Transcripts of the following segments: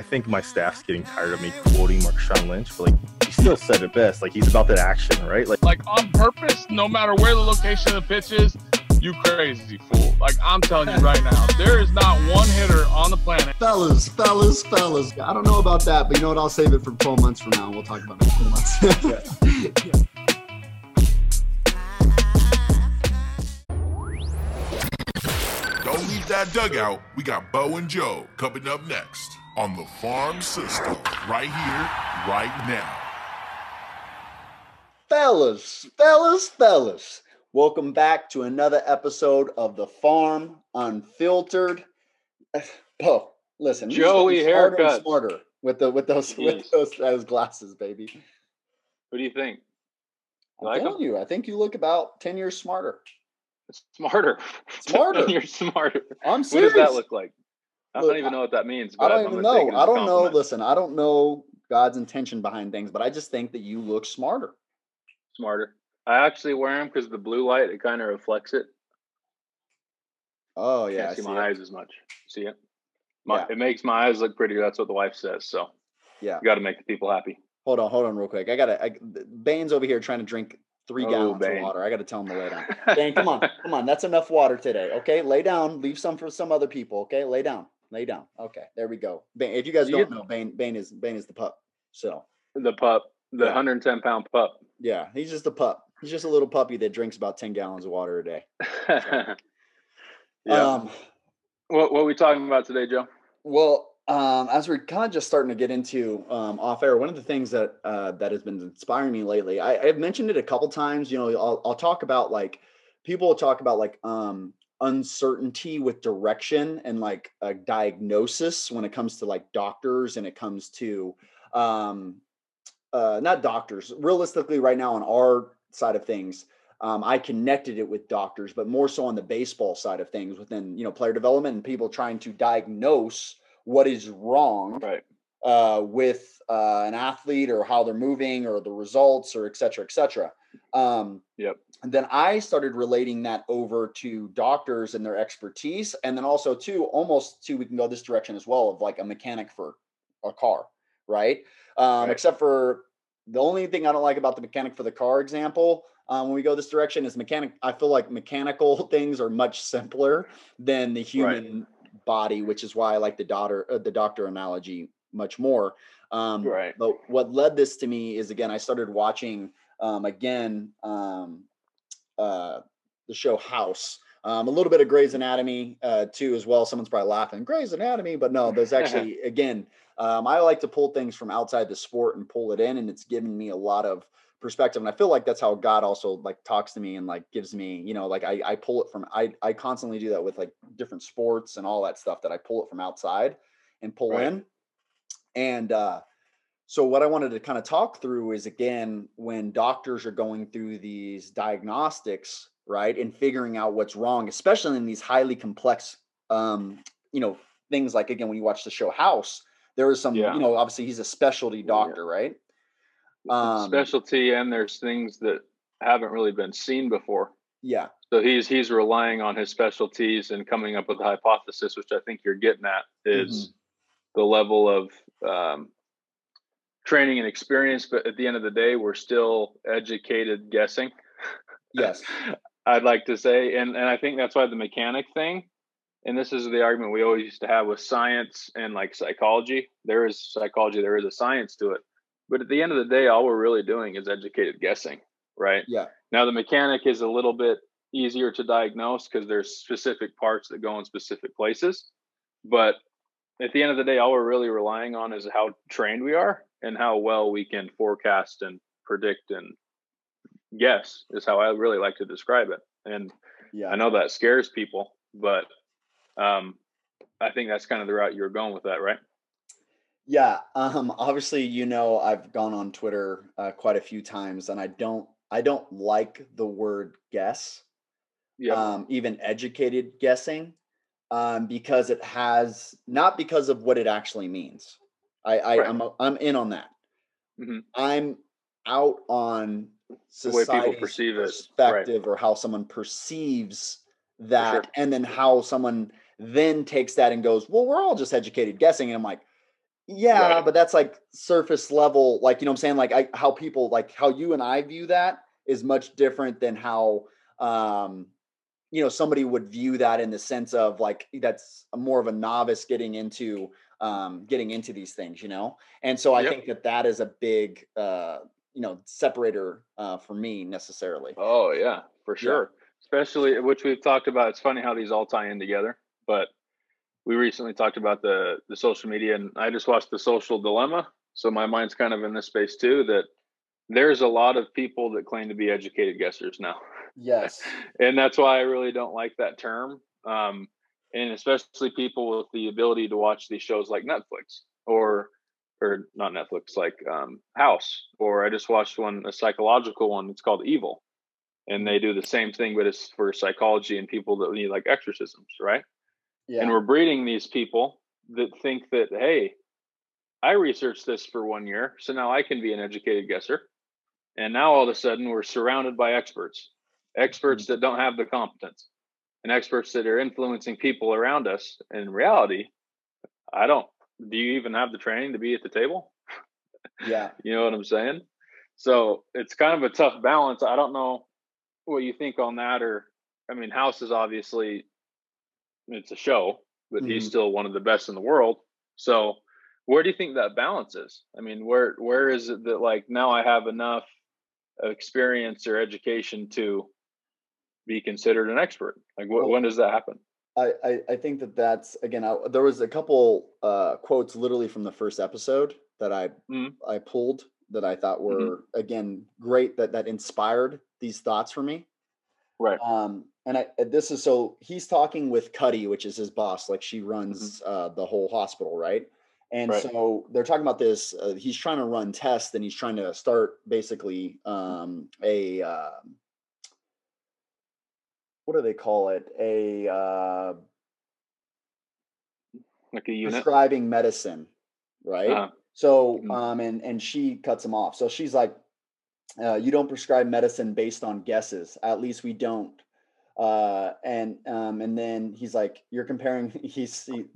I think my staff's getting tired of me quoting Mark Sean Lynch, but like he still said it best. Like he's about that action, right? Like on purpose, no matter where the location of the pitch is, you crazy fool. Like I'm telling you right now, there is not one hitter on the planet. Fellas. I don't know about that, but you know what? I'll save it for 12 months from now. And we'll talk about it in 12 months. Yeah. Don't leave that dugout. We got Beau and Joe coming up next on The Farm System, right here, right now. Fellas. Welcome back to another episode of The Farm Unfiltered. Beau, listen, Joey haircut, smarter with those glasses, baby. What do you think? I think you look about 10 years smarter. Smarter. You're smarter. I'm serious. What does that look like? I don't even know what that means. But I don't even know. I don't know. Listen, I don't know God's intention behind things, but I just think that you look smarter. I actually wear them because the blue light, it kind of reflects it. Oh, yeah. I can't see my eyes as much. See it? It makes my eyes look prettier. That's what the wife says. So, yeah. You got to make the people happy. Hold on real quick. Bane's over here trying to drink 3 gallons of water. I got to tell him to lay down. Dang, come on. That's enough water today. Okay, lay down. Leave some for some other people. Okay, lay down. Okay, there we go. Bane, if you guys don't know, Bane is the pup. So the pup, 110-pound pup. Yeah, he's just a pup. He's just a little puppy that drinks about 10 gallons of water a day. So. Yeah. What are we talking about today, Joe? Well. As we're kind of just starting to get into off air, one of the things that that has been inspiring me lately, I've mentioned it a couple times. You know, I'll talk about like people will talk about like uncertainty with direction and like a diagnosis when it comes to like doctors and it comes to not doctors. Realistically, right now on our side of things, I connected it with doctors, but more so on the baseball side of things within player development and people trying to diagnose what is wrong with an athlete or how they're moving or the results or et cetera. And then I started relating that over to doctors and their expertise. And then also too, we can go this direction as well of like a mechanic for a car, right? Except for the only thing I don't like about the mechanic for the car example, when we go this direction is mechanic. I feel like mechanical things are much simpler than the human body, which is why I like the doctor analogy much more. But what led this to me is again, I started watching the show House, a little bit of Grey's Anatomy too as well. Someone's probably laughing, Grey's Anatomy, but no, there's actually again, I like to pull things from outside the sport and pull it in, and it's given me a lot of perspective. And I feel like that's how God also like talks to me and like gives me, like I pull it from, I constantly do that with like different sports and all that stuff that I pull it from outside and pull in. And, so what I wanted to kind of talk through is again, when doctors are going through these diagnostics, right. And figuring out what's wrong, especially in these highly complex, things like, again, when you watch the show House, there is some, obviously he's a specialty doctor, right? Specialty, and there's things that haven't really been seen before. Yeah. So he's relying on his specialties and coming up with a hypothesis, which I think you're getting at is the level of training and experience. But at the end of the day, we're still educated guessing. Yes. I'd like to say, and I think that's why the mechanic thing, and this is the argument we always used to have with science and like psychology. There is psychology, there is a science to it. But at the end of the day, all we're really doing is educated guessing, right? Yeah. Now, the mechanic is a little bit easier to diagnose because there's specific parts that go in specific places. But at the end of the day, all we're really relying on is how trained we are and how well we can forecast and predict and guess is how I really like to describe it. And I know that scares people, but I think that's kind of the route you're going with that, right? Yeah. Obviously, I've gone on Twitter quite a few times, and I don't like the word guess, even educated guessing, because it has not because of what it actually means. I'm in on that. Mm-hmm. I'm out on society's perspective or how someone perceives that. For sure. And then how someone then takes that and goes, well, we're all just educated guessing. And I'm like, Yeah, right. But that's like surface level, like, you know what I'm saying? Like how people, like how you and I view that is much different than how, you know, somebody would view that in the sense of like, that's more of a novice getting into these things, you know? And so I think that is a big, you know, separator for me necessarily. Oh yeah, for sure. Yeah. Especially, which we've talked about. It's funny how these all tie in together, but we recently talked about the social media, and I just watched The Social Dilemma. So my mind's kind of in this space too, that there's a lot of people that claim to be educated guessers now. Yes. And that's why I really don't like that term. And especially people with the ability to watch these shows like Netflix or not Netflix, like House, or I just watched one, a psychological one. It's called Evil. And they do the same thing, but it's for psychology and people that need like exorcisms. Right. Yeah. And we're breeding these people that think that, hey, I researched this for 1 year, so now I can be an educated guesser. And now all of a sudden we're surrounded by experts that don't have the competence and experts that are influencing people around us. And in reality, do you even have the training to be at the table? Yeah. You know what I'm saying? So it's kind of a tough balance. I don't know what you think on that, or, I mean, House is obviously, it's a show, but he's still one of the best in the world. So where do you think that balance is? I mean, where is it that like, now I have enough experience or education to be considered an expert? Like when does that happen? I think that's, again, there was a couple quotes literally from the first episode that I pulled that I thought were, again, great, that inspired these thoughts for me. Right. So he's talking with Cuddy, which is his boss. Like she runs the whole hospital. Right. And so they're talking about this, he's trying to run tests and he's trying to start basically what do they call it? Like a unit? Prescribing medicine. Right. So, and she cuts him off. So she's like, you don't prescribe medicine based on guesses. At least we don't. And then he's like, you're comparing,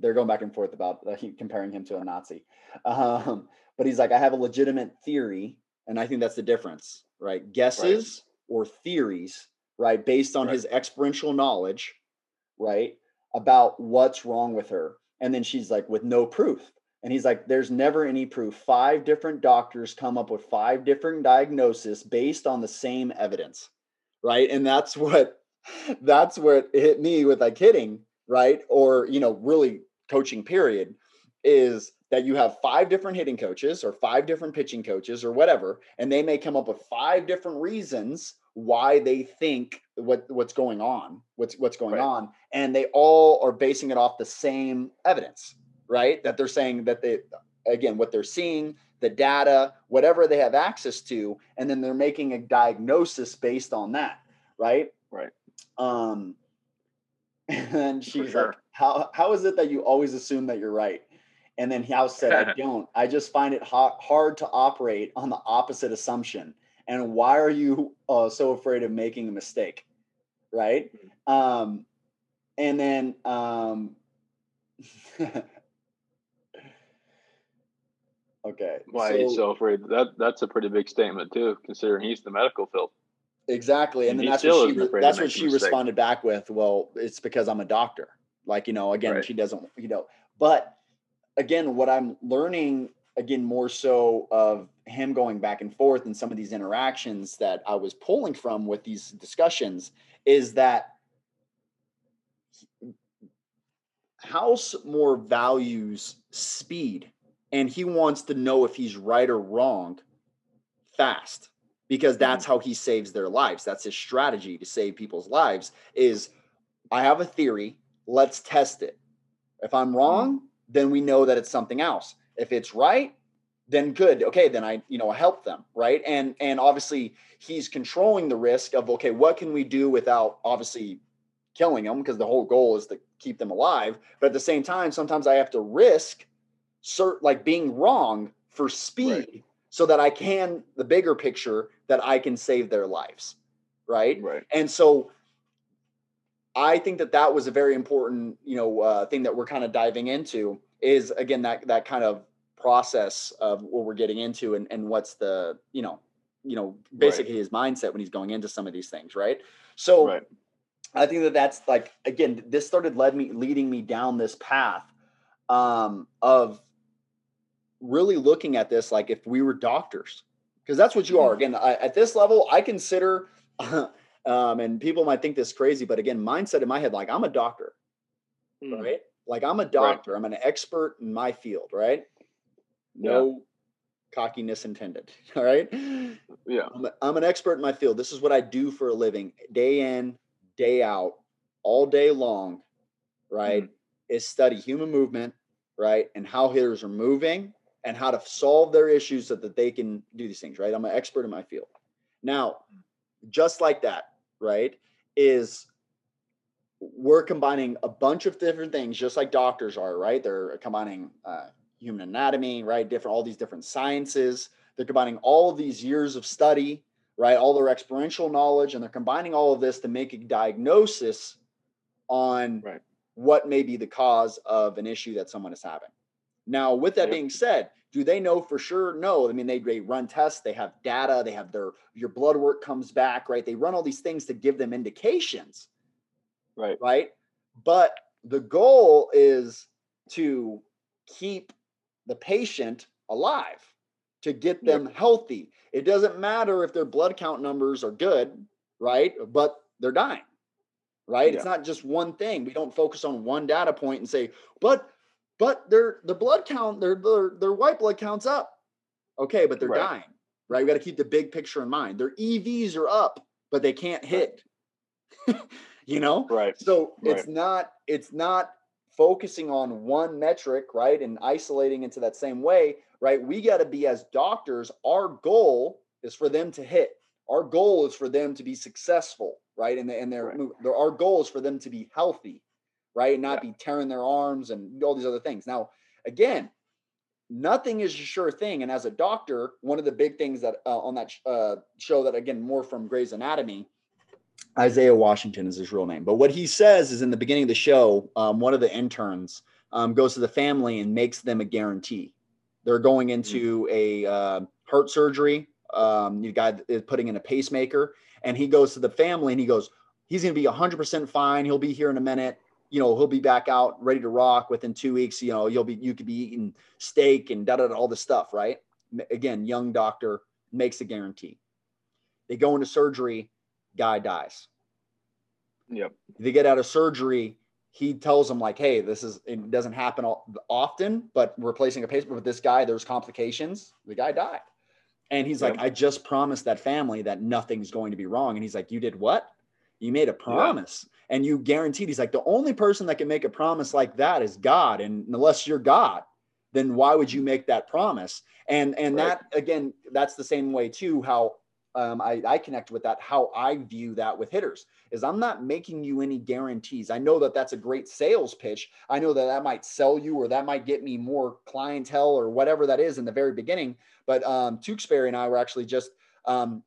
they're going back and forth about comparing him to a Nazi. But he's like, I have a legitimate theory. And I think that's the difference, right? Guesses or theories, right? Based on his experiential knowledge, right? About what's wrong with her. And then she's like, with no proof. And he's like, there's never any proof. 5 different doctors come up with 5 different diagnoses based on the same evidence, right? And that's where it hit me with like hitting, right? Or, you know, really coaching period is that you have 5 different hitting coaches or 5 different pitching coaches or whatever, and they may come up with 5 different reasons why they think what's going on, what's going on. And they all are basing it off the same evidence. Right. That they're saying that what they're seeing, the data, whatever they have access to, and then they're making a diagnosis based on that. Right. Right. And she's like, how is it that you always assume that you're right? And then House said, I don't, I just find it hard to operate on the opposite assumption. And why are you so afraid of making a mistake? Right. And then, okay. Why are you so afraid? That's a pretty big statement too, considering he's the medical field. Exactly. And then that's what she responded back with. Well, it's because I'm a doctor. Like, you know, again, she doesn't, you know, but again, what I'm learning again, more so of him going back and forth and some of these interactions that I was pulling from with these discussions is that House more values speed. And he wants to know if he's right or wrong fast, because that's how he saves their lives. That's his strategy to save people's lives is, I have a theory, let's test it. If I'm wrong, then we know that it's something else. If it's right, then good. Okay, then I help them, right? And obviously he's controlling the risk of, okay, what can we do without obviously killing them? Because the whole goal is to keep them alive. But at the same time, sometimes I have to risk being wrong for speed so that the bigger picture that I can save their lives. Right. Right. And so I think that was a very important, you know, thing that we're kind of diving into is again, that kind of process of what we're getting into and what's the, basically right. his mindset when he's going into some of these things. Right. So right. I think that's like, again, this started leading me down this path of really looking at this, like if we were doctors, because that's what you are. Again, at this level, I consider, and people might think this crazy, but again, mindset in my head, like I'm a doctor, right? Like I'm a doctor, right. I'm an expert in my field, right? No cockiness intended, all right? Yeah. I'm an expert in my field. This is what I do for a living, day in, day out, all day long, right? Is study human movement, right? And how hitters are moving and how to solve their issues so that they can do these things, right? I'm an expert in my field. Now, just like that, right, is we're combining a bunch of different things, just like doctors are, right? They're combining human anatomy, right? All these different sciences. They're combining all of these years of study, right? All their experiential knowledge, and they're combining all of this to make a diagnosis on right. what may be the cause of an issue that someone is having. Now, with that being said, do they know for sure? No. I mean, they run tests, they have data, they have your blood work comes back, right? They run all these things to give them indications. Right. Right. But the goal is to keep the patient alive, to get them healthy. It doesn't matter if their blood count numbers are good, right? But they're dying, right? Yeah. It's not just one thing. We don't focus on one data point and say, but the blood count, their white blood count's up. Okay, but they're dying, right? We got to keep the big picture in mind. Their EVs are up, but they can't hit. Right. So it's not focusing on one metric, right? And isolating into that same way, right? We got to be, as doctors, our goal is for them to hit. Our goal is for them to be successful, right? And our goal is for them to be healthy, right? And not be tearing their arms and all these other things. Now, again, nothing is a sure thing. And as a doctor, one of the big things that on that show that, again, more from Grey's Anatomy, Isaiah Washington is his real name. But what he says is in the beginning of the show, one of the interns goes to the family and makes them a guarantee. They're going into a heart surgery. The guy is putting in a pacemaker, and he goes to the family and he goes, he's going to be 100% fine. He'll be here in a minute. He'll be back out ready to rock within 2 weeks. You could be eating steak and all this stuff, right? Again, young doctor makes a guarantee. They go into surgery. Guy dies. Yep. They get out of surgery. He tells them like, hey, it doesn't happen often, but replacing a pacemaker with this guy, there's complications. The guy died. And he's like, I just promised that family that nothing's going to be wrong. And he's like, you did what? You made a promise and you guaranteed. He's like, the only person that can make a promise like that is God. And unless you're God, then why would you make that promise? And that, again, that's the same way too, how I connect with that, how I view that with hitters is I'm not making you any guarantees. I know that that's a great sales pitch. I know that might sell you, or that might get me more clientele or whatever that is in the very beginning. But Tewksbury and I were actually just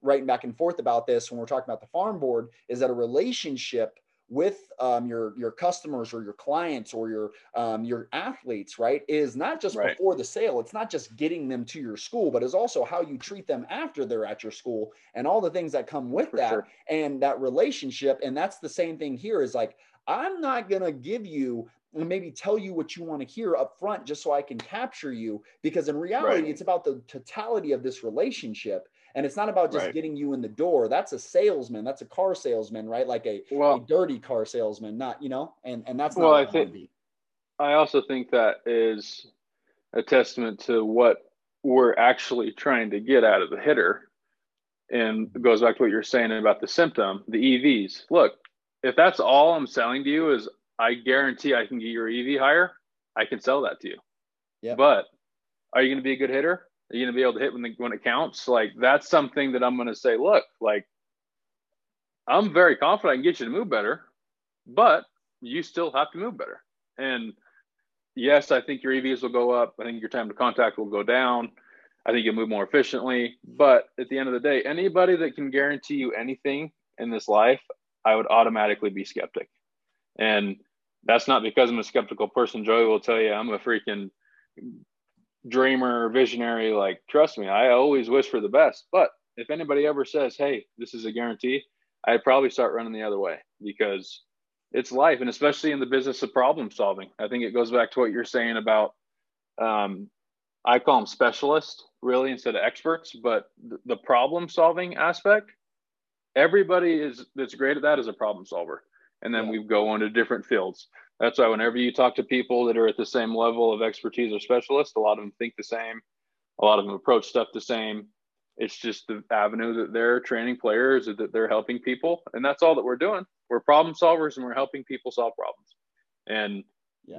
writing back and forth about this when we're talking about the farm board, is that a relationship with your customers or your clients or your athletes, right, is not just before the sale. It's not just getting them to your school, but it's also how you treat them after they're at your school and all the things that come with that and that relationship. And that's the same thing here, is like, I'm not going to give you and maybe tell you what you want to hear up front just so I can capture you, because in reality, it's about the totality of this relationship. And it's not about just getting you in the door. That's a salesman. That's a car salesman, right? Like a dirty car salesman, not, and that's not what I want to be. I also think that is a testament to what we're actually trying to get out of the hitter. And it goes back to what you're saying about the symptom, the EVs. Look, if that's all I'm selling to you is I guarantee I can get your EV higher, I can sell that to you. Yeah. But are you going to be a good hitter? Are you going to be able to hit when it counts? Like, that's something that I'm going to say, look, like, I'm very confident I can get you to move better, but you still have to move better. And yes, I think your EVs will go up. I think your time to contact will go down. I think you'll move more efficiently. But at the end of the day, anybody that can guarantee you anything in this life, I would automatically be skeptic. And that's not because I'm a skeptical person. Joey will tell you I'm a freaking dreamer, visionary, like, trust me, I always wish for the best. But if anybody ever says, hey, this is a guarantee, I'd probably start running the other way, because it's life. And especially in the business of problem solving, I think it goes back to what you're saying about, I call them specialists really instead of experts, but the problem solving aspect, everybody is that's great at that is a problem solver. And then we go on to different fields. That's why whenever you talk to people that are at the same level of expertise or specialist, a lot of them think the same. A lot of them approach stuff the same. It's just the avenue that they're training players, or that they're helping people. And that's all that we're doing. We're problem solvers, and we're helping people solve problems. And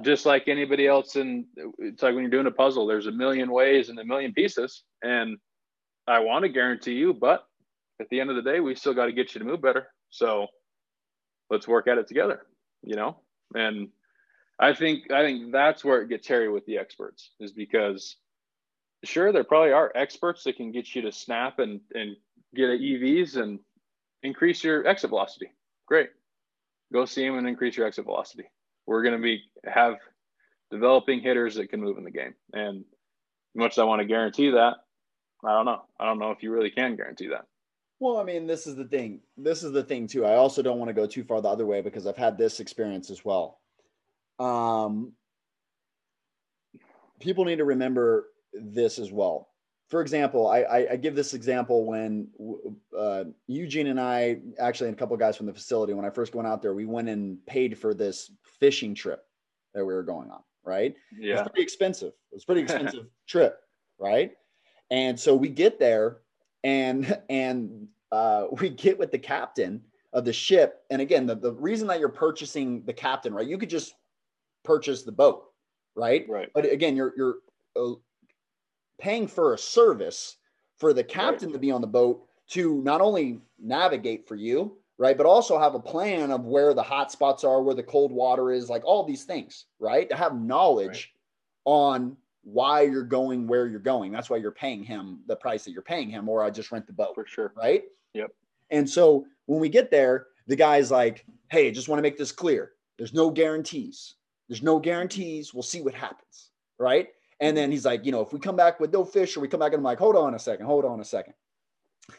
just like anybody else, and it's like when you're doing a puzzle, there's a million ways and a million pieces. And I want to guarantee you, but at the end of the day, we still got to get you to move better. So let's work at it together, you know? And I think that's where it gets hairy with the experts, is because sure, there probably are experts that can get you to snap and get EVs and increase your exit velocity. Great. Go see them and increase your exit velocity. We're going to have developing hitters that can move in the game. And as much as I want to guarantee that, I don't know. I don't know if you really can guarantee that. Well, I mean, this is the thing. This is the thing too. I also don't want to go too far the other way, because I've had this experience as well. People need to remember this as well. For example, I give this example when Eugene and I, actually, and a couple of guys from the facility, when I first went out there, we went and paid for this fishing trip that we were going on, right? Yeah. It was pretty expensive. It was a pretty expensive trip, right? And so we get there, and we get with the captain of the ship. And again, the reason that you're purchasing the captain, right? You could just purchase the boat, right? Right. But again, you're paying for a service for the captain to be on the boat, to not only navigate for you, right, but also have a plan of where the hot spots are, where the cold water is, like all these things, right? To have knowledge on why you're going, where you're going. That's why you're paying him the price that you're paying him, or I just rent the boat. For sure. Right? Yep. And so when we get there, the guy's like, hey, I just want to make this clear. There's no guarantees. There's no guarantees. We'll see what happens. Right. And then he's like, you know, if we come back with no fish, or we come back, and I'm like, hold on a second.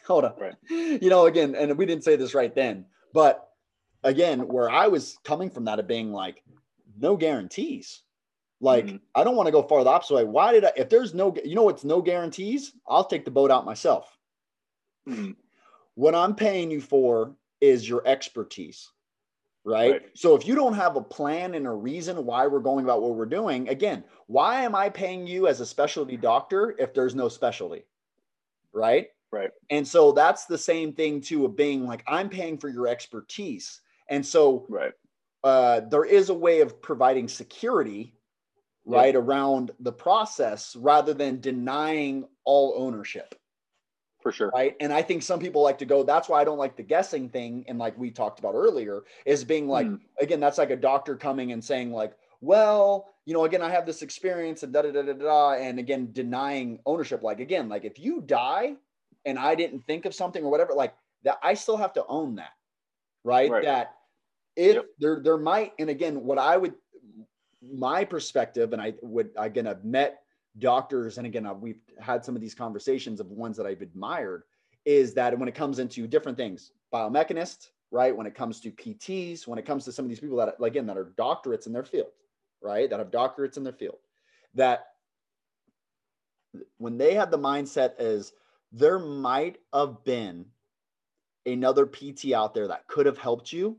Right. You know, again, and we didn't say this right then, but again, where I was coming from that of being like, no guarantees. Like, I don't want to go far the opposite way. Why did I, if there's no, you know, it's no guarantees, I'll take the boat out myself. What I'm paying you for is your expertise. Right? So if you don't have a plan and a reason why we're going about what we're doing, again, why am I paying you as a specialty doctor if there's no specialty? Right? Right. And so that's the same thing too, of being like, I'm paying for your expertise. And so there is a way of providing security, right, around the process, rather than denying all ownership. For sure. Right. And I think some people like to go, that's why I don't like the guessing thing. And like we talked about earlier, is being like, again, that's like a doctor coming and saying like, well, you know, again, I have this experience and da, da, da, da, da. And again, denying ownership. Like, again, like if you die and I didn't think of something or whatever, like that, I still have to own that. Right. That if there might, and again, what I would, my perspective, and I would, again, I've met doctors, and again, we've had some of these conversations of ones that I've admired, is that when it comes into different things, biomechanists, right? When it comes to PTs, when it comes to some of these people that, again, that are doctorates in their field, right? That have doctorates in their field, that when they have the mindset is there might have been another PT out there that could have helped you.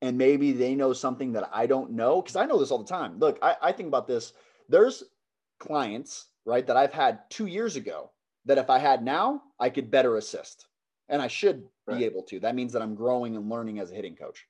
And maybe they know something that I don't know. Cause I know this all the time. Look, I think about this. There's clients, right, that I've had 2 years ago that if I had now, I could better assist, and I should be able to. That means that I'm growing and learning as a hitting coach,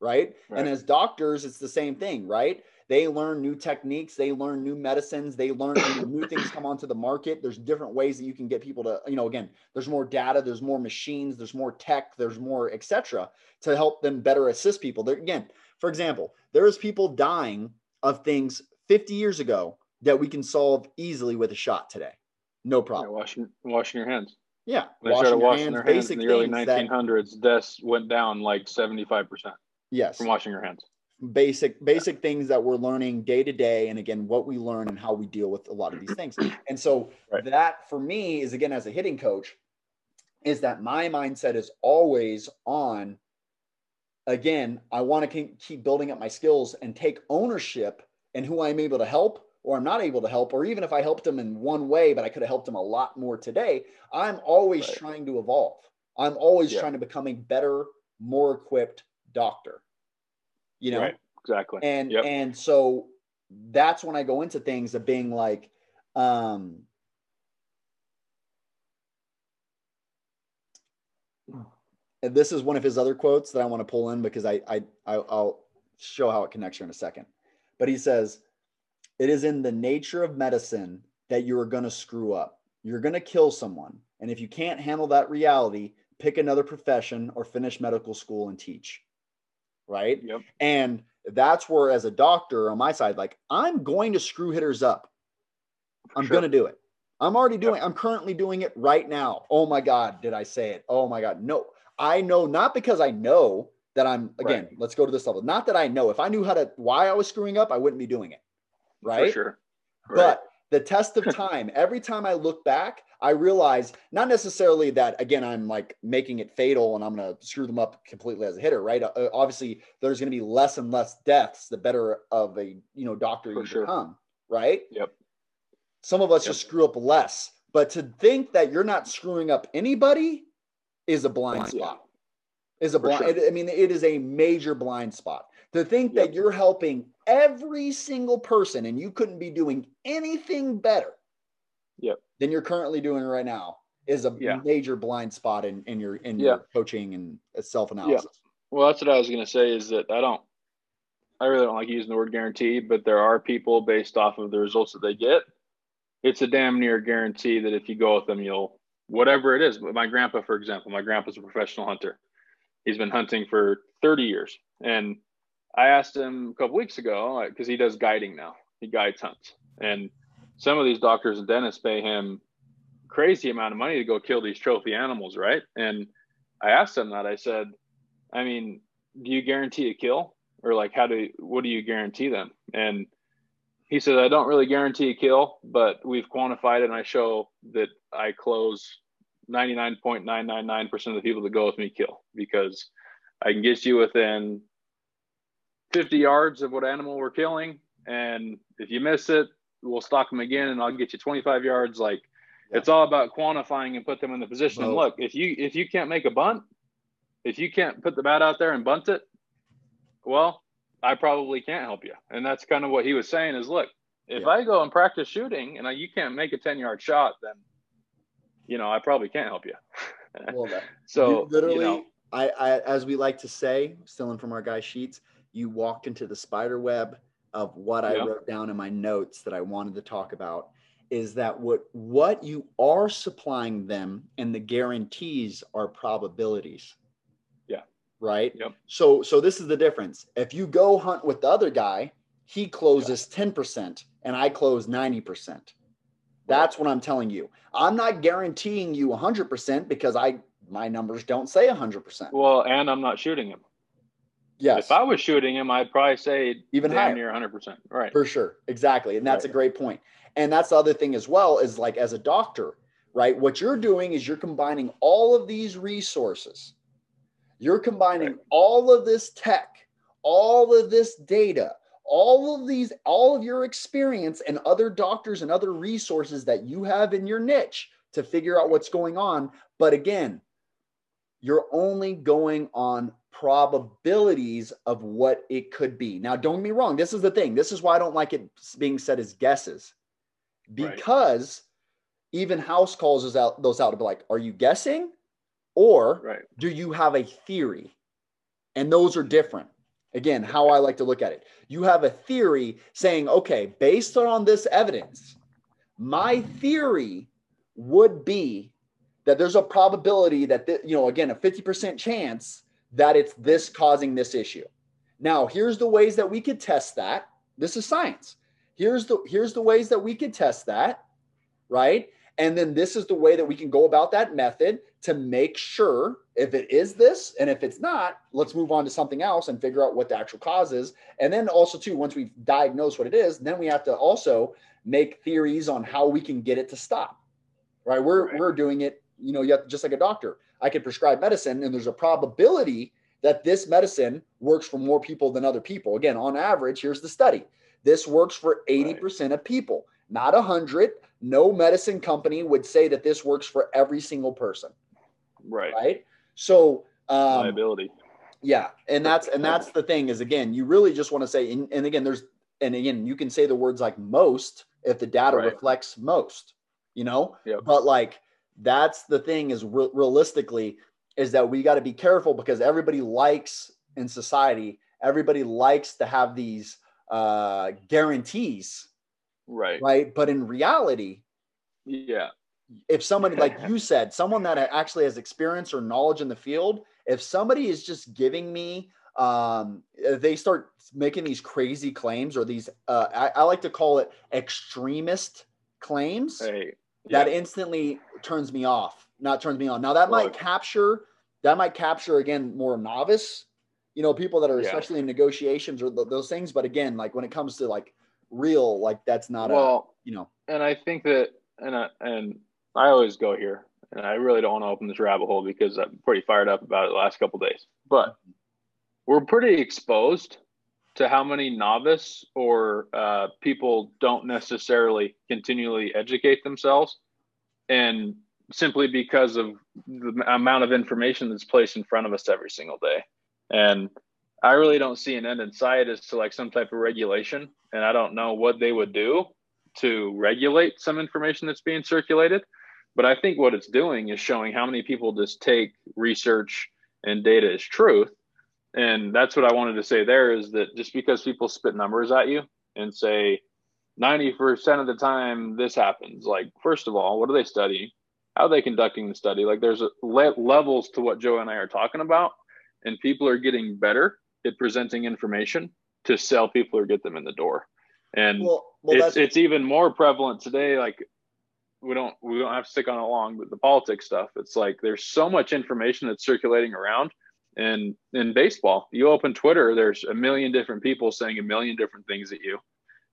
right? And as doctors, it's the same thing, right? They learn new techniques, they learn new medicines, they learn new things come onto the market. There's different ways that you can get people to, you know, again, there's more data, there's more machines, there's more tech, there's more, et cetera, to help them better assist people. There, again, for example, there is people dying of things 50 years ago that we can solve easily with a shot today. No problem. Yeah, washing your hands. Yeah. They started washing their hands in the early 1900s. Deaths went down like 75%. Yes. From washing your hands. basic things that we're learning day to day, and again, what we learn and how we deal with a lot of these things. And so that for me is, again, as a hitting coach, is that my mindset is always on, again, I want to keep building up my skills and take ownership in who I'm able to help or I'm not able to help, or even if I helped them in one way, but I could have helped them a lot more today. I'm always trying to evolve. I'm always trying to become a better, more equipped doctor. You know, exactly. And, and so that's when I go into things of being like, and this is one of his other quotes that I want to pull in because I'll show how it connects here in a second, but he says, it is in the nature of medicine that you are going to screw up. You're going to kill someone. And if you can't handle that reality, pick another profession or finish medical school and teach. Right. Yep. And that's where, as a doctor on my side, like, I'm going to screw hitters up. I'm going to do it. I'm already doing it. I'm currently doing it right now. Oh my God. Did I say it? Oh my God. No, I know. Not because I know that I'm, again, let's go to this level. Not that I know. If I knew how to, why I was screwing up, I wouldn't be doing it. Right. For sure. Right. But the test of time, every time I look back, I realize not necessarily that, again, I'm like making it fatal and I'm going to screw them up completely as a hitter, right? Obviously, there's going to be less and less deaths the better of a, you know, doctor you become, right? Yep. Some of us just screw up less, but to think that you're not screwing up anybody is a blind spot. Is a blind. I mean, it is a major blind spot. To think that you're helping every single person and you couldn't be doing anything better than you're currently doing right now is a major blind spot in your coaching and self-analysis. Well, that's what I was going to say, is that I really don't like using the word guarantee, but there are people, based off of the results that they get, it's a damn near guarantee that if you go with them, you'll, whatever it is. My grandpa, for example, my grandpa's a professional hunter. He's been hunting for 30 years. And I asked him a couple weeks ago, because he does guiding now. He guides hunts. And some of these doctors and dentists pay him crazy amount of money to go kill these trophy animals, right? And I asked him that. I said, I mean, do you guarantee a kill? Or like, what do you guarantee them? And he said, I don't really guarantee a kill, but we've quantified it, and I show that I close 99.999% of the people that go with me kill, because I can get you within 50 yards of what animal we're killing, and if you miss it, we'll stalk them again and I'll get you 25 yards. Like, it's all about quantifying and put them in the position. And look, if you can't make a bunt, if you can't put the bat out there and bunt it, well, I probably can't help you. And that's kind of what he was saying is, look, if I go and practice shooting and you can't make a 10-yard shot, then, you know, I probably can't help you. So you literally, you know, I, as we like to say, stealing from our guy Sheets, you walked into the spider web of what I wrote down in my notes that I wanted to talk about, is that what you are supplying them and the guarantees are probabilities. Yeah. Right. Yep. So this is the difference. If you go hunt with the other guy, he closes 10% and I close 90%. That's what I'm telling you. I'm not guaranteeing you 100% because my numbers don't say 100%. Well, and I'm not shooting him. Yes. If I was shooting him, I'd probably say even higher, near 100%. Right. For sure. Exactly. And that's a great point. And that's the other thing as well, is like, as a doctor, right, what you're doing is you're combining all of these resources. You're combining all of this tech, all of this data, all of your experience and other doctors and other resources that you have in your niche to figure out what's going on. But again, you're only going on probabilities of what it could be. Now, don't get me wrong. This is the thing. This is why I don't like it being said as guesses, because even House calls those out to be like, are you guessing or do you have a theory? And those are different. Again, how I like to look at it. You have a theory saying, okay, based on this evidence, my theory would be that there's a probability that, you know, again, a 50% chance that it's this causing this issue. Now, here's the ways that we could test that. This is science. Here's the ways that we could test that, right? And then this is the way that we can go about that method to make sure if it is this, and if it's not, let's move on to something else and figure out what the actual cause is. And then also too, once we've diagnosed what it is, then we have to also make theories on how we can get it to stop, right? We're doing it, you know, just like a doctor. I could prescribe medicine and there's a probability that this medicine works for more people than other people. Again, on average, here's the study. This works for 80% of people, not 100. No medicine company would say that this works for every single person. Right. Right. So, liability. Yeah. And that's the thing is, again, you really just want to say, and again, you can say the words like most, if the data reflects most, you know, but like, that's the thing is realistically is that we got to be careful because everybody likes in society, everybody likes to have these, guarantees. Right. Right. But in reality, if somebody, like you said, someone that actually has experience or knowledge in the field, if somebody is just giving me, they start making these crazy claims or these, I like to call it extremist claims that instantly turns me off, not turns me on. Now that might capture again, more novice, you know, people that are especially in negotiations or those things. But again, like when it comes to like, real, like that's not and I think that, and I always go here, and I really don't want to open this rabbit hole because I'm pretty fired up about it the last couple of days, but we're pretty exposed to how many novice or people don't necessarily continually educate themselves, and simply because of the amount of information that's placed in front of us every single day. And I really don't see an end in sight as to like some type of regulation. And I don't know what they would do to regulate some information that's being circulated. But I think what it's doing is showing how many people just take research and data as truth. And that's what I wanted to say there is that just because people spit numbers at you and say 90% of the time this happens, like, first of all, what are they studying? How are they conducting the study? Like there's levels to what Joe and I are talking about. And people are getting better at presenting information to sell people or get them in the door. And it's even more prevalent today. Like we don't have to stick on it long, but the politics stuff, it's like, there's so much information that's circulating around. And in baseball, you open Twitter, there's a million different people saying a million different things at you.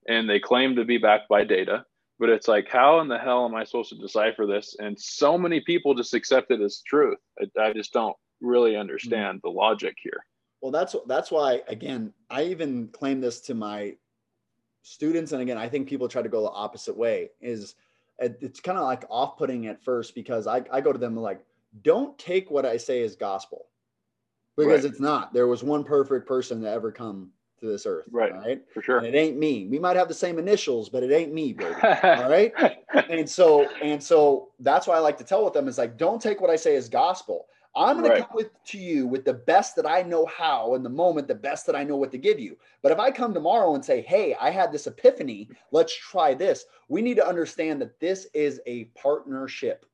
And they claim to be backed by data, but it's like, how in the hell am I supposed to decipher this? And so many people just accept it as truth. I just don't really understand the logic here. Well, that's why, again, I even claim this to my students. And again, I think people try to go the opposite way is it's kind of like off-putting at first because I go to them like, don't take what I say as gospel because it's not. There was one perfect person to ever come to this earth. Right? For sure. And it ain't me. We might have the same initials, but it ain't me, baby. All right. And so that's why I like to tell with them is like, don't take what I say as gospel. I'm going to come to you with the best that I know how in the moment, the best that I know what to give you. But if I come tomorrow and say, hey, I had this epiphany, let's try this. We need to understand that this is a partnership.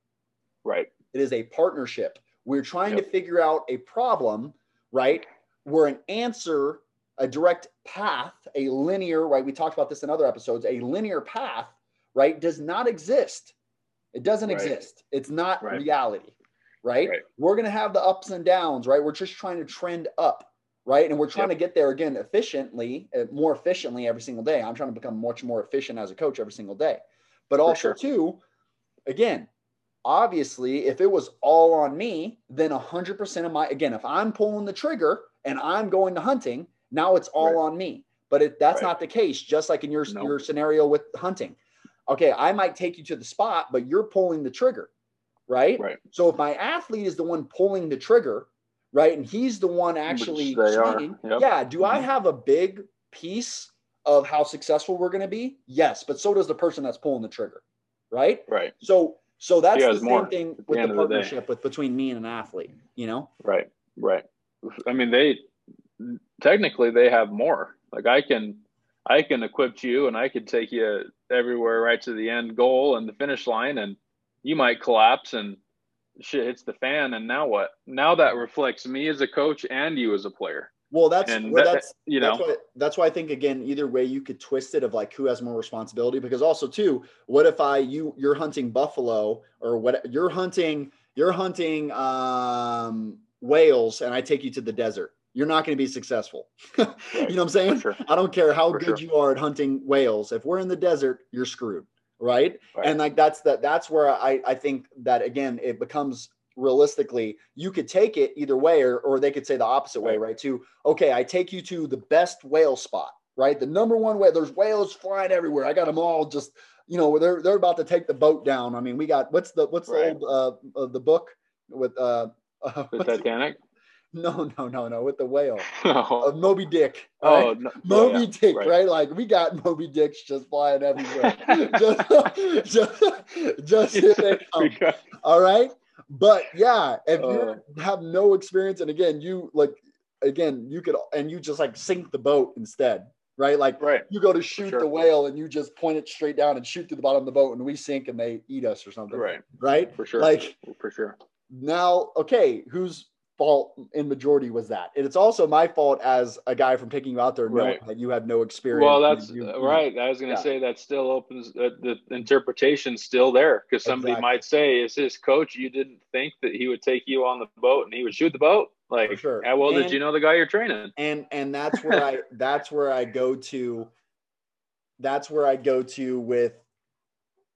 Right. It is a partnership. We're trying to figure out a problem, right? Where an answer, a direct path, a linear, right? We talked about this in other episodes, a linear path, right? Does not exist. It doesn't exist. It's not reality. Right? We're going to have the ups and downs, right? We're just trying to trend up, right? And we're trying to get there again, more efficiently every single day. I'm trying to become much more efficient as a coach every single day. But also too, again, obviously if it was all on me, then 100% of my, again, if I'm pulling the trigger and I'm going to hunting, now it's all on me. But that's not the case. Just like in your scenario with hunting. Okay. I might take you to the spot, but you're pulling the trigger. Right. So if my athlete is the one pulling the trigger, right, and he's the one actually training, do I have a big piece of how successful we're going to be? Yes, but so does the person that's pulling the trigger, right? Right. So that's the same thing with the partnership between me and an athlete, you know? Right. I mean, they have more. Like I can equip you, and I could take you everywhere right to the end goal and the finish line, and you might collapse and shit hits the fan. And now what? Now that reflects me as a coach and you as a player. Well, that's why I think, again, either way you could twist it of like who has more responsibility, because also too, what if you're hunting buffalo, or what you're hunting whales, and I take you to the desert, you're not going to be successful. Right. You know what I'm saying? Sure. I don't care how good you are at hunting whales. If we're in the desert, you're screwed. Right. And like, that's where I think that, again, it becomes realistically, you could take it either way, or they could say the opposite way, right? To, okay, I take you to the best whale spot, right? The number one whale, there's whales flying everywhere. I got them all just, you know, they're about to take the boat down. I mean, we got, what's the old book with, the Titanic? No, with the whale. Moby Dick. Right? Moby Dick, right? Like, we got Moby Dicks just flying everywhere. just here they come. All right? But yeah, if you have no experience, and again, you just like sink the boat instead, right? Like you go to shoot the whale and you just point it straight down and shoot through the bottom of the boat, and we sink and they eat us or something. Right? For sure. Now, okay, whose fault in majority was that? And it's also my fault as a guy from taking you out there knowing that you have no experience. Well, that's right. I was going to say that still opens the interpretation's still there, because somebody might say, "Is his coach? You didn't think that he would take you on the boat and he would shoot the boat? Like, how well did you know the guy you're training?" And that's where I go to with,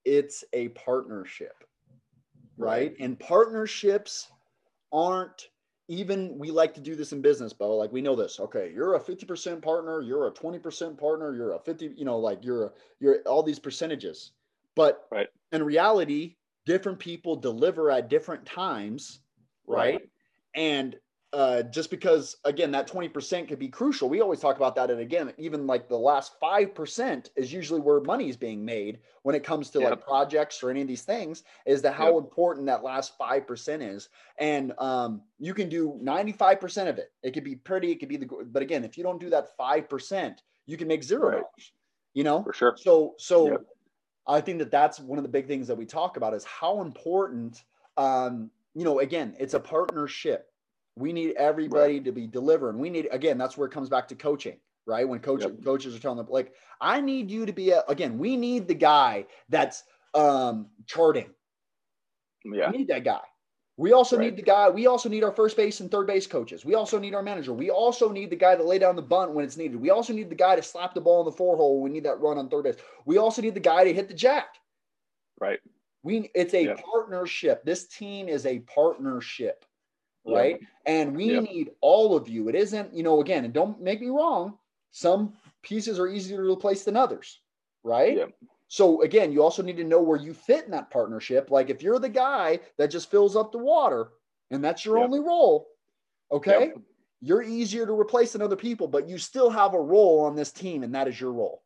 it's a partnership, right? And partnerships aren't. Even we like to do this in business, Beau. Like, we know this. Okay, you're a 50% partner. You're a 20% partner. You're a 50. You know, like you're all these percentages. But in reality, different people deliver at different times, right? And just because, again, that 20% could be crucial. We always talk about that, and again, even like the last 5% is usually where money is being made when it comes to like projects or any of these things. Is that how important that last 5% is? And you can do 95% of it. It could be pretty. It could be but again, if you don't do that 5%, you can make $0. You know, for sure. So I think that's one of the big things that we talk about is how important. You know, again, it's a partnership. We need everybody to be delivering. We need, again, that's where it comes back to coaching, right? When coaches are telling them, like, I need you to be, we need the guy that's charting. Yeah. We need that guy. We also need the guy. We also need our first base and third base coaches. We also need our manager. We also need the guy to lay down the bunt when it's needed. We also need the guy to slap the ball in the four hole when we need that run on third base. We also need the guy to hit the jack. Right. It's a partnership. This team is a partnership. Right. And we need all of you. It isn't, you know, again, and don't make me wrong, some pieces are easier to replace than others. Right. Yep. So again, you also need to know where you fit in that partnership. Like, if you're the guy that just fills up the water and that's your only role, okay, you're easier to replace than other people, but you still have a role on this team, and that is your role.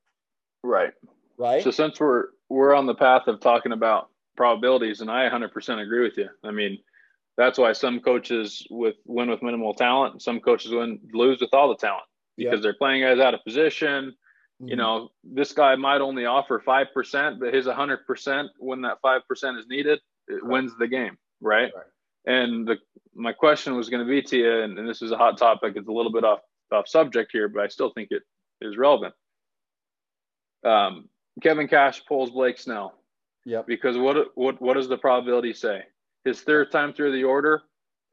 Right. Right. So since we're on the path of talking about probabilities, and I 100% agree with you. I mean, that's why some coaches win with minimal talent, and some coaches lose with all the talent, because they're playing guys out of position. Mm-hmm. You know, this guy might only offer 5%, but his 100% when that 5% is needed, it wins the game, right? And my question was going to be to you, and this is a hot topic. It's a little bit off subject here, but I still think it is relevant. Kevin Cash pulls Blake Snell, because what does the probability say? His third time through the order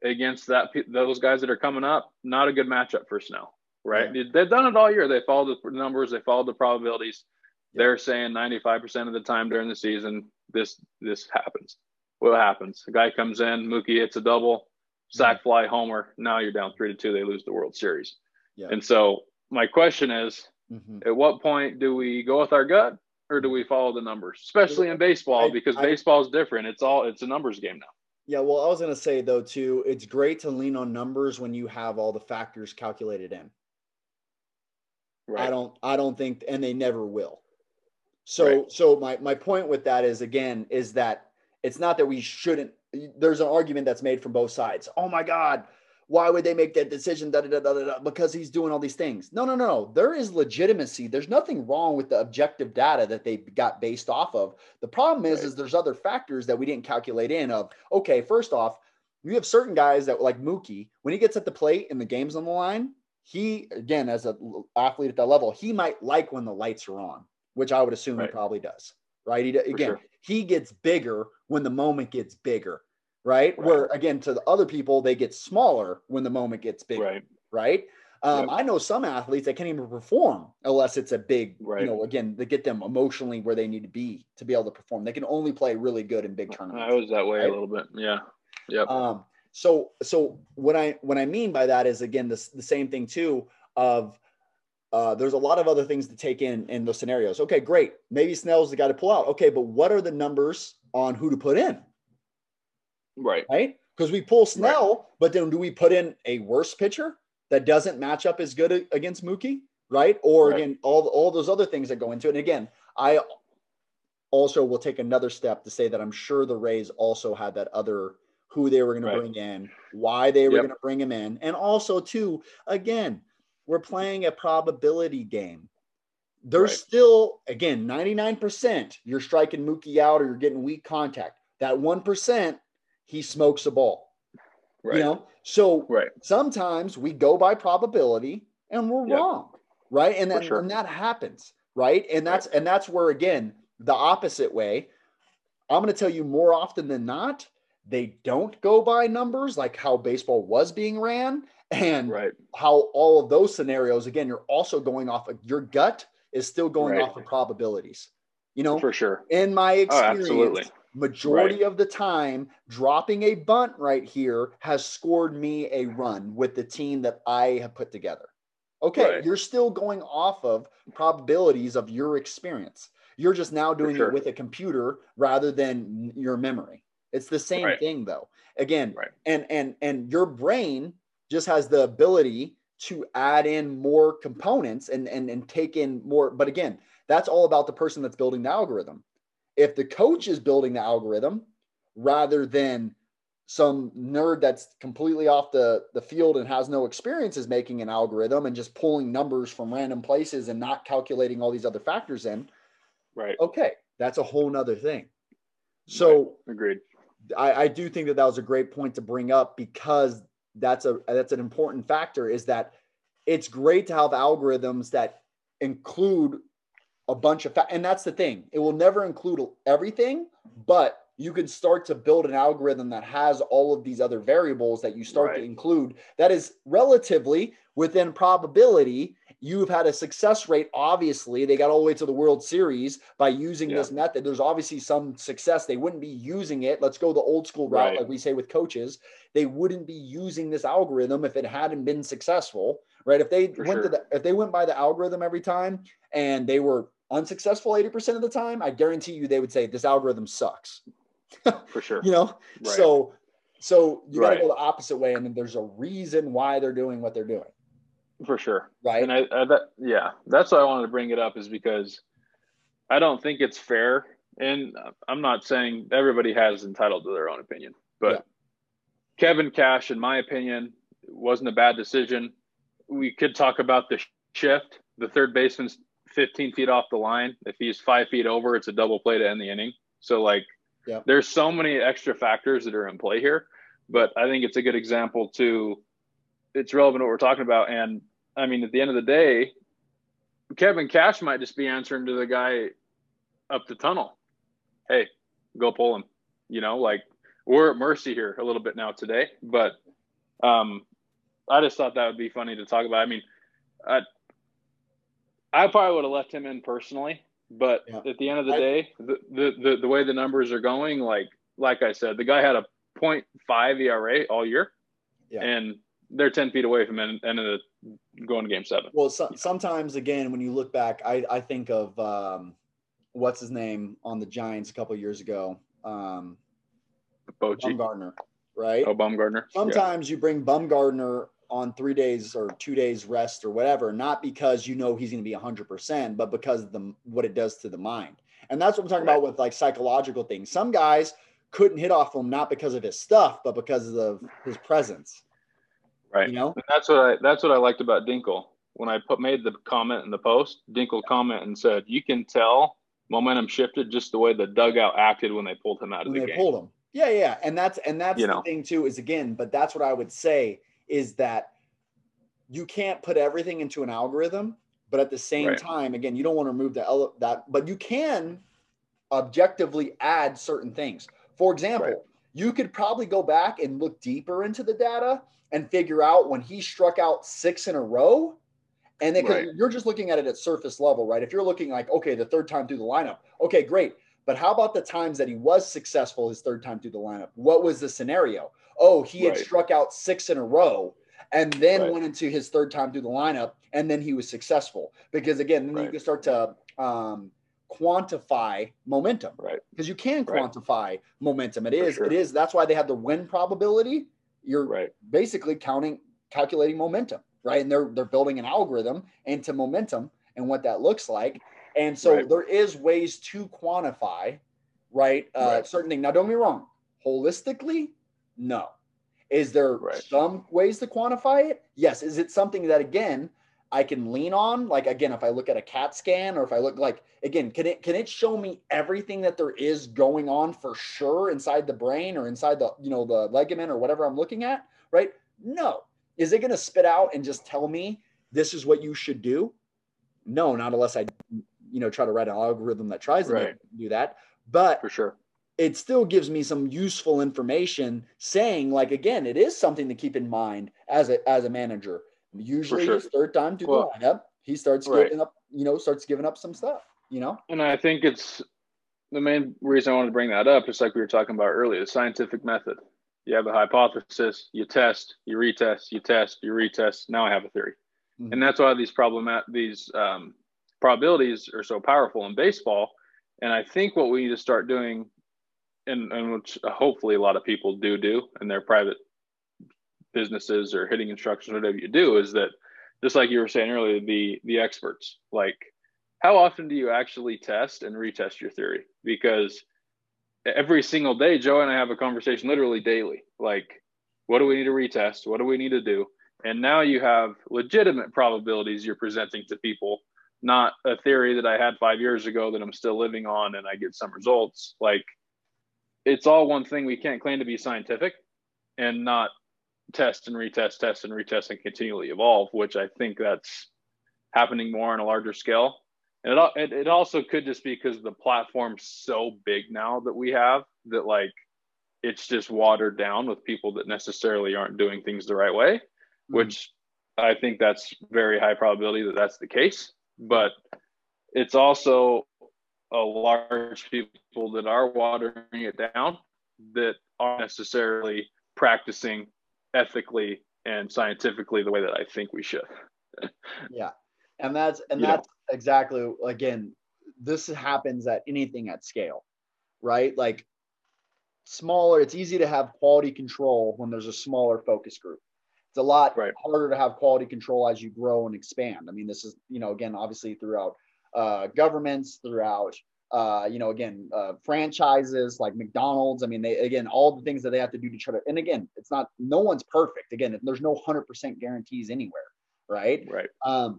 against those guys that are coming up, not a good matchup for Snell, right? Yeah. They've done it all year. They followed the numbers. They followed the probabilities. Yeah. They're saying 95% of the time during the season, this happens. What happens? The guy comes in, Mookie hits a double, sack fly, homer. Now you're down 3-2. They lose the World Series. Yeah. And so my question is, at what point do we go with our gut, or do we follow the numbers, especially in baseball, because baseball is different. It's a numbers game now. Yeah, well, I was going to say, though, too, it's great to lean on numbers when you have all the factors calculated in. Right. I don't think, and they never will. So my point with that is, again, is that it's not that we shouldn't. There's an argument that's made from both sides. Oh, my God, why would they make that decision? Because he's doing all these things. No. There is legitimacy. There's nothing wrong with the objective data that they got based off of. The problem is there's other factors that we didn't calculate in of, okay, first off, you have certain guys that, like Mookie, when he gets at the plate and the game's on the line, he, again, as an athlete at that level, he might like when the lights are on, which I would assume he probably does, right? He, again, he gets bigger when the moment gets bigger, right? Where, again, to the other people, they get smaller when the moment gets bigger, right? I know some athletes that can't even perform unless it's a big, you know, again, to get them emotionally where they need to be able to perform. They can only play really good in big tournaments. I was that way a little bit. So what I mean by that is, again, this, the same thing too, of there's a lot of other things to take in those scenarios. Okay, great. Maybe Snell's the guy to pull out. Okay. But what are the numbers on who to put in? Right. Because we pull Snell, but then do we put in a worse pitcher that doesn't match up as good against Mookie, right? Or again, all those other things that go into it. And again, I also will take another step to say that I'm sure the Rays also had that other, who they were going to bring in, why they were going to bring him in. And also too, again, we're playing a probability game. There's still, again, 99% you're striking Mookie out or you're getting weak contact. That 1%, he smokes a ball. You know, so sometimes we go by probability and we're wrong, right? And that, and that happens, right? And that's and that's where, again, the opposite way, I'm going to tell you more often than not, they don't go by numbers, like how baseball was being ran and how all of those scenarios, again, you're also going off of, your gut is still going off of probabilities, you know, in my experience. Majority of the time, dropping a bunt right here has scored me a run with the team that I have put together. Okay, you're still going off of probabilities of your experience. You're just now doing it with a computer rather than your memory. It's the same thing, though. Again, and your brain just has the ability to add in more components and take in more. But again, that's all about the person that's building the algorithm. If the coach is building the algorithm rather than some nerd that's completely off the field and has no experience is making an algorithm and just pulling numbers from random places and not calculating all these other factors in. Okay. That's a whole nother thing. So agreed. I do think that that was a great point to bring up, because that's a, that's an important factor, is that it's great to have algorithms that include a bunch of and that's the thing. It will never include everything, but you can start to build an algorithm that has all of these other variables that you start to include. That is relatively within probability. You've had a success rate. Obviously, they got all the way to the World Series by using this method. There's obviously some success. They wouldn't be using it. Let's go the old school route, like we say with coaches. They wouldn't be using this algorithm if it hadn't been successful, right? If they if they went by the algorithm every time and they were unsuccessful 80% of the time, I guarantee you they would say this algorithm sucks. You know, so you got to go the opposite way, and then there's a reason why they're doing what they're doing. And I that, that's why I wanted to bring it up, is because I don't think it's fair, and I'm not saying everybody has entitled to their own opinion, but Kevin Cash, in my opinion, wasn't a bad decision. We could talk about the shift. The third baseman's 15 feet off the line. If he's 5 feet over, it's a double play to end the inning. So like there's so many extra factors that are in play here, but I think it's a good example to, it's relevant to what we're talking about. And I mean, at the end of the day, Kevin Cash might just be answering to the guy up the tunnel. Hey, go pull him, you know, like we're at mercy here a little bit now today, but I just thought that would be funny to talk about. I mean, I probably would have left him in personally, but at the end of the day, the way the numbers are going, like I said, the guy had a 0.5 ERA all year, and they're 10 feet away from end of the, going to Game 7. Well, sometimes again, when you look back, I think of what's his name on the Giants a couple of years ago, Bumgardner, right? Oh, Bumgardner. Sometimes you bring Bumgardner on 3 days or 2 days rest or whatever, not because you know he's going to be 100%, but because of the, what it does to the mind. And that's what I'm talking about with like psychological things. Some guys couldn't hit off him, not because of his stuff, but because of his presence. You know, and that's what I liked about Dinkle. When I made the comment in the post, Dinkle commented and said, you can tell momentum shifted just the way the dugout acted when they pulled him out of the game. And that's the thing too, is again, but that's what I would say, is that you can't put everything into an algorithm, but at the same time, again, you don't want to remove that, but you can objectively add certain things. For example, you could probably go back and look deeper into the data and figure out when he struck out 6 in a row. And then you're just looking at it at surface level, right? If you're looking like, okay, the third time through the lineup, okay, great. But how about the times that he was successful his third time through the lineup? What was the scenario? Oh, he had struck out 6 in a row and then went into his third time through the lineup, and then he was successful. Because again, then you can start to quantify momentum, right? Because you can quantify momentum. It is, it is, that's why they have the win probability. You're basically calculating momentum. Right. And they're building an algorithm into momentum and what that looks like. And so there is ways to quantify, certain thing. Now, don't get me wrong. Holistically, no. Is there some ways to quantify it? Yes. Is it something that, again, I can lean on? Like, again, if I look at a CAT scan, or if I look, like, again, can it show me everything that there is going on for sure inside the brain or inside the, you know, the ligament or whatever I'm looking at? Right. No. Is it going to spit out and just tell me this is what you should do? No, not unless I, you know, try to write an algorithm that tries to do that. But for sure, it still gives me some useful information saying, like, again, it is something to keep in mind as a manager. Usually his third time through the lineup, he starts giving up, you know, starts giving up some stuff, you know? And I think it's the main reason I wanted to bring that up, just like we were talking about earlier, the scientific method. You have a hypothesis, you test, you retest, you test, you retest. Now I have a theory. Mm-hmm. And that's why these probabilities are so powerful in baseball. And I think what we need to start doing, and which hopefully a lot of people do in their private businesses or hitting instructions, or whatever you do, is that, just like you were saying earlier, the experts, like, how often do you actually test and retest your theory? Because every single day, Joe and I have a conversation literally daily. Like, what do we need to retest? What do we need to do? And now you have legitimate probabilities you're presenting to people, not a theory that I had 5 years ago that I'm still living on and I get some results. Like, it's all one thing. We can't claim to be scientific and not test and retest and continually evolve, which I think that's happening more on a larger scale. And it also could just be because the platform's so big now that we have, that, like, it's just watered down with people that necessarily aren't doing things the right way, which I think that's very high probability that that's the case. But it's also a large people that are watering it down that aren't necessarily practicing ethically and scientifically the way that I think we should. Yeah. And that's exactly, again, this happens at anything at scale, right? Like, smaller, it's easy to have quality control when there's a smaller focus group. It's a lot harder to have quality control as you grow and expand. I mean, this is, you know, again, obviously throughout governments, throughout, you know, again, franchises like McDonald's. I mean, they, again, all the things that they have to do to try to, and again, it's not, no one's perfect. Again, there's no 100% guarantees anywhere, right? Right.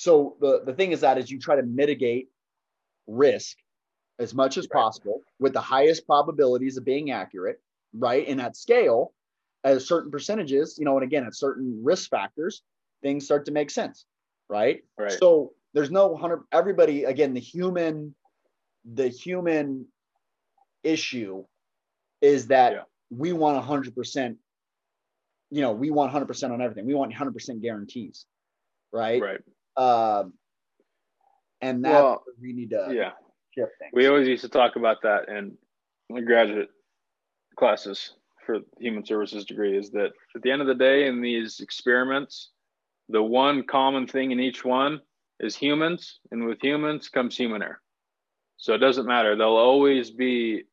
So the thing is that is you try to mitigate risk as much as possible with the highest probabilities of being accurate, right? And at scale, at certain percentages, you know, and again, at certain risk factors, things start to make sense, right? Right. So there's no everybody, again, the human issue is that we want 100%, you know, we want 100% on everything. We want 100% guarantees, right? Right. And that's where we need to shift things. We always used to talk about that in the graduate classes for human services degree, is that at the end of the day, in these experiments, the one common thing in each one is humans, and with humans comes human error. So it doesn't matter. There'll always be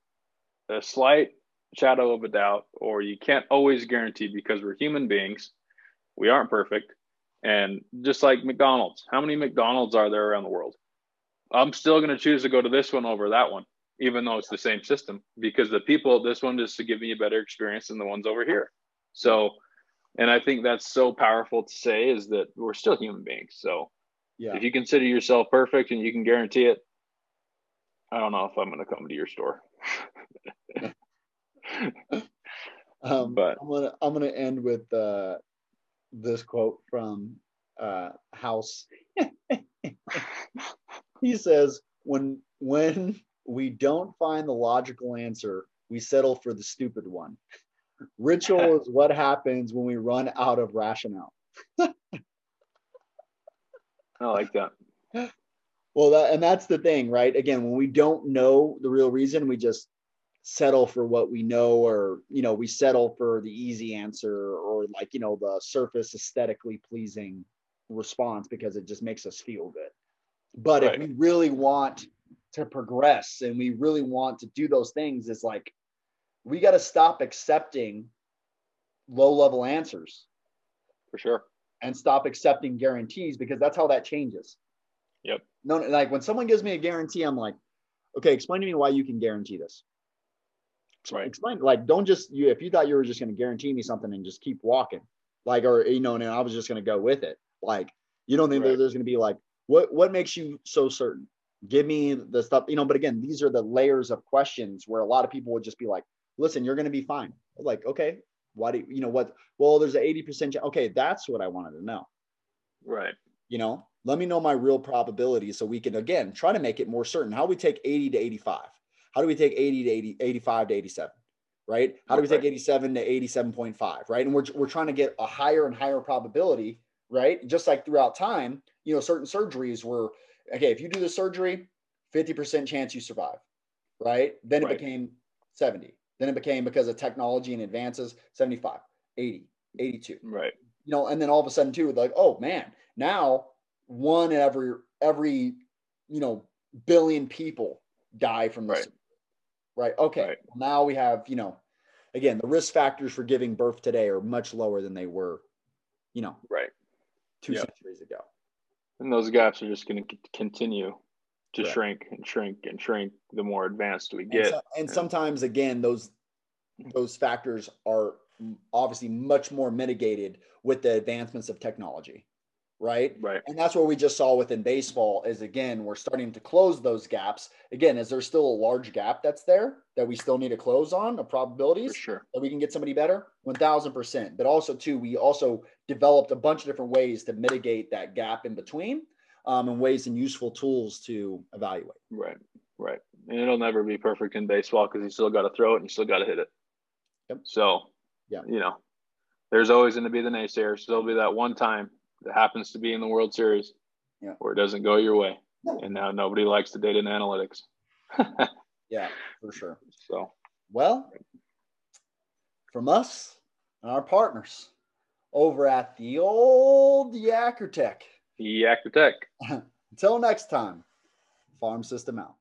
a slight shadow of a doubt, or you can't always guarantee, because we're human beings. We aren't perfect. And just like McDonald's, how many McDonald's are there around the world? I'm still going to choose to go to this one over that one, even though it's the same system, because the people at this one just to give me a better experience than the ones over here. So, and I think that's so powerful to say, is that we're still human beings. So if you consider yourself perfect and you can guarantee it, I don't know if I'm going to come to your store. But I'm going to end with this quote from House. He says, when we don't find the logical answer, we settle for the stupid one. Ritual is what happens when we run out of rationale. I like that. Well, and that's the thing, right? Again, when we don't know the real reason, we just settle for what we know, or, you know, we settle for the easy answer, or, like, you know, the surface aesthetically pleasing response, because it just makes us feel good. But right. If we really want to progress and we really want to do those things, it's like, we got to stop accepting low-level answers. For sure. And stop accepting guarantees, because that's how that changes. Yep. No, like when someone gives me a guarantee, I'm like, okay, explain to me why you can guarantee this. Right. Explain, like, don't just, if you thought you were just going to guarantee me something and just keep walking, like, or, you know, and I was just going to go with it. Like, you don't think right. There's going to be like, what makes you so certain? Give me the stuff, you know, but again, these are the layers of questions where a lot of people would just be like, listen, you're going to be fine. Like, okay, why do you know what? Well, there's an 80% chance. Okay. That's what I wanted to know. Right. You know, let me know my real probability so we can, again, try to make it more certain. How do we take 80 to 85? How do we take 80 to 80, 85 to 87, right? How do we take 87 to 87.5, right? And we're trying to get a higher and higher probability, right? Just like throughout time, you know, certain surgeries were, okay, if you do the surgery, 50% chance you survive, right? Then it became 70. Then it became, because of technology and advances, 75, 80, 82. Right. You know, and then all of a sudden too, like, oh man, now one in every, you know, billion people die from this. Right. Okay. Right. Now we have, you know, again, the risk factors for giving birth today are much lower than they were, you know, two centuries ago. And those gaps are just going to continue to shrink and shrink and shrink the more advanced we get. And sometimes, again, those factors are obviously much more mitigated with the advancements of technology. Right. Right. And that's what we just saw within baseball is, again, we're starting to close those gaps. Again, is there still a large gap that's there that we still need to close on, the probabilities that we can get somebody better? 1000%. But also too, we also developed a bunch of different ways to mitigate that gap in between, and ways and useful tools to evaluate. Right. Right. And it'll never be perfect in baseball, because you still got to throw it and you still got to hit it. Yep. So, you know, there's always going to be the naysayers. There'll be that one time that happens to be in the World Series where it doesn't go your way. And now nobody likes the data and analytics. Yeah, for sure. So, well, from us and our partners over at the old Yakkertech. Yakkertech. Until next time, Farm System out.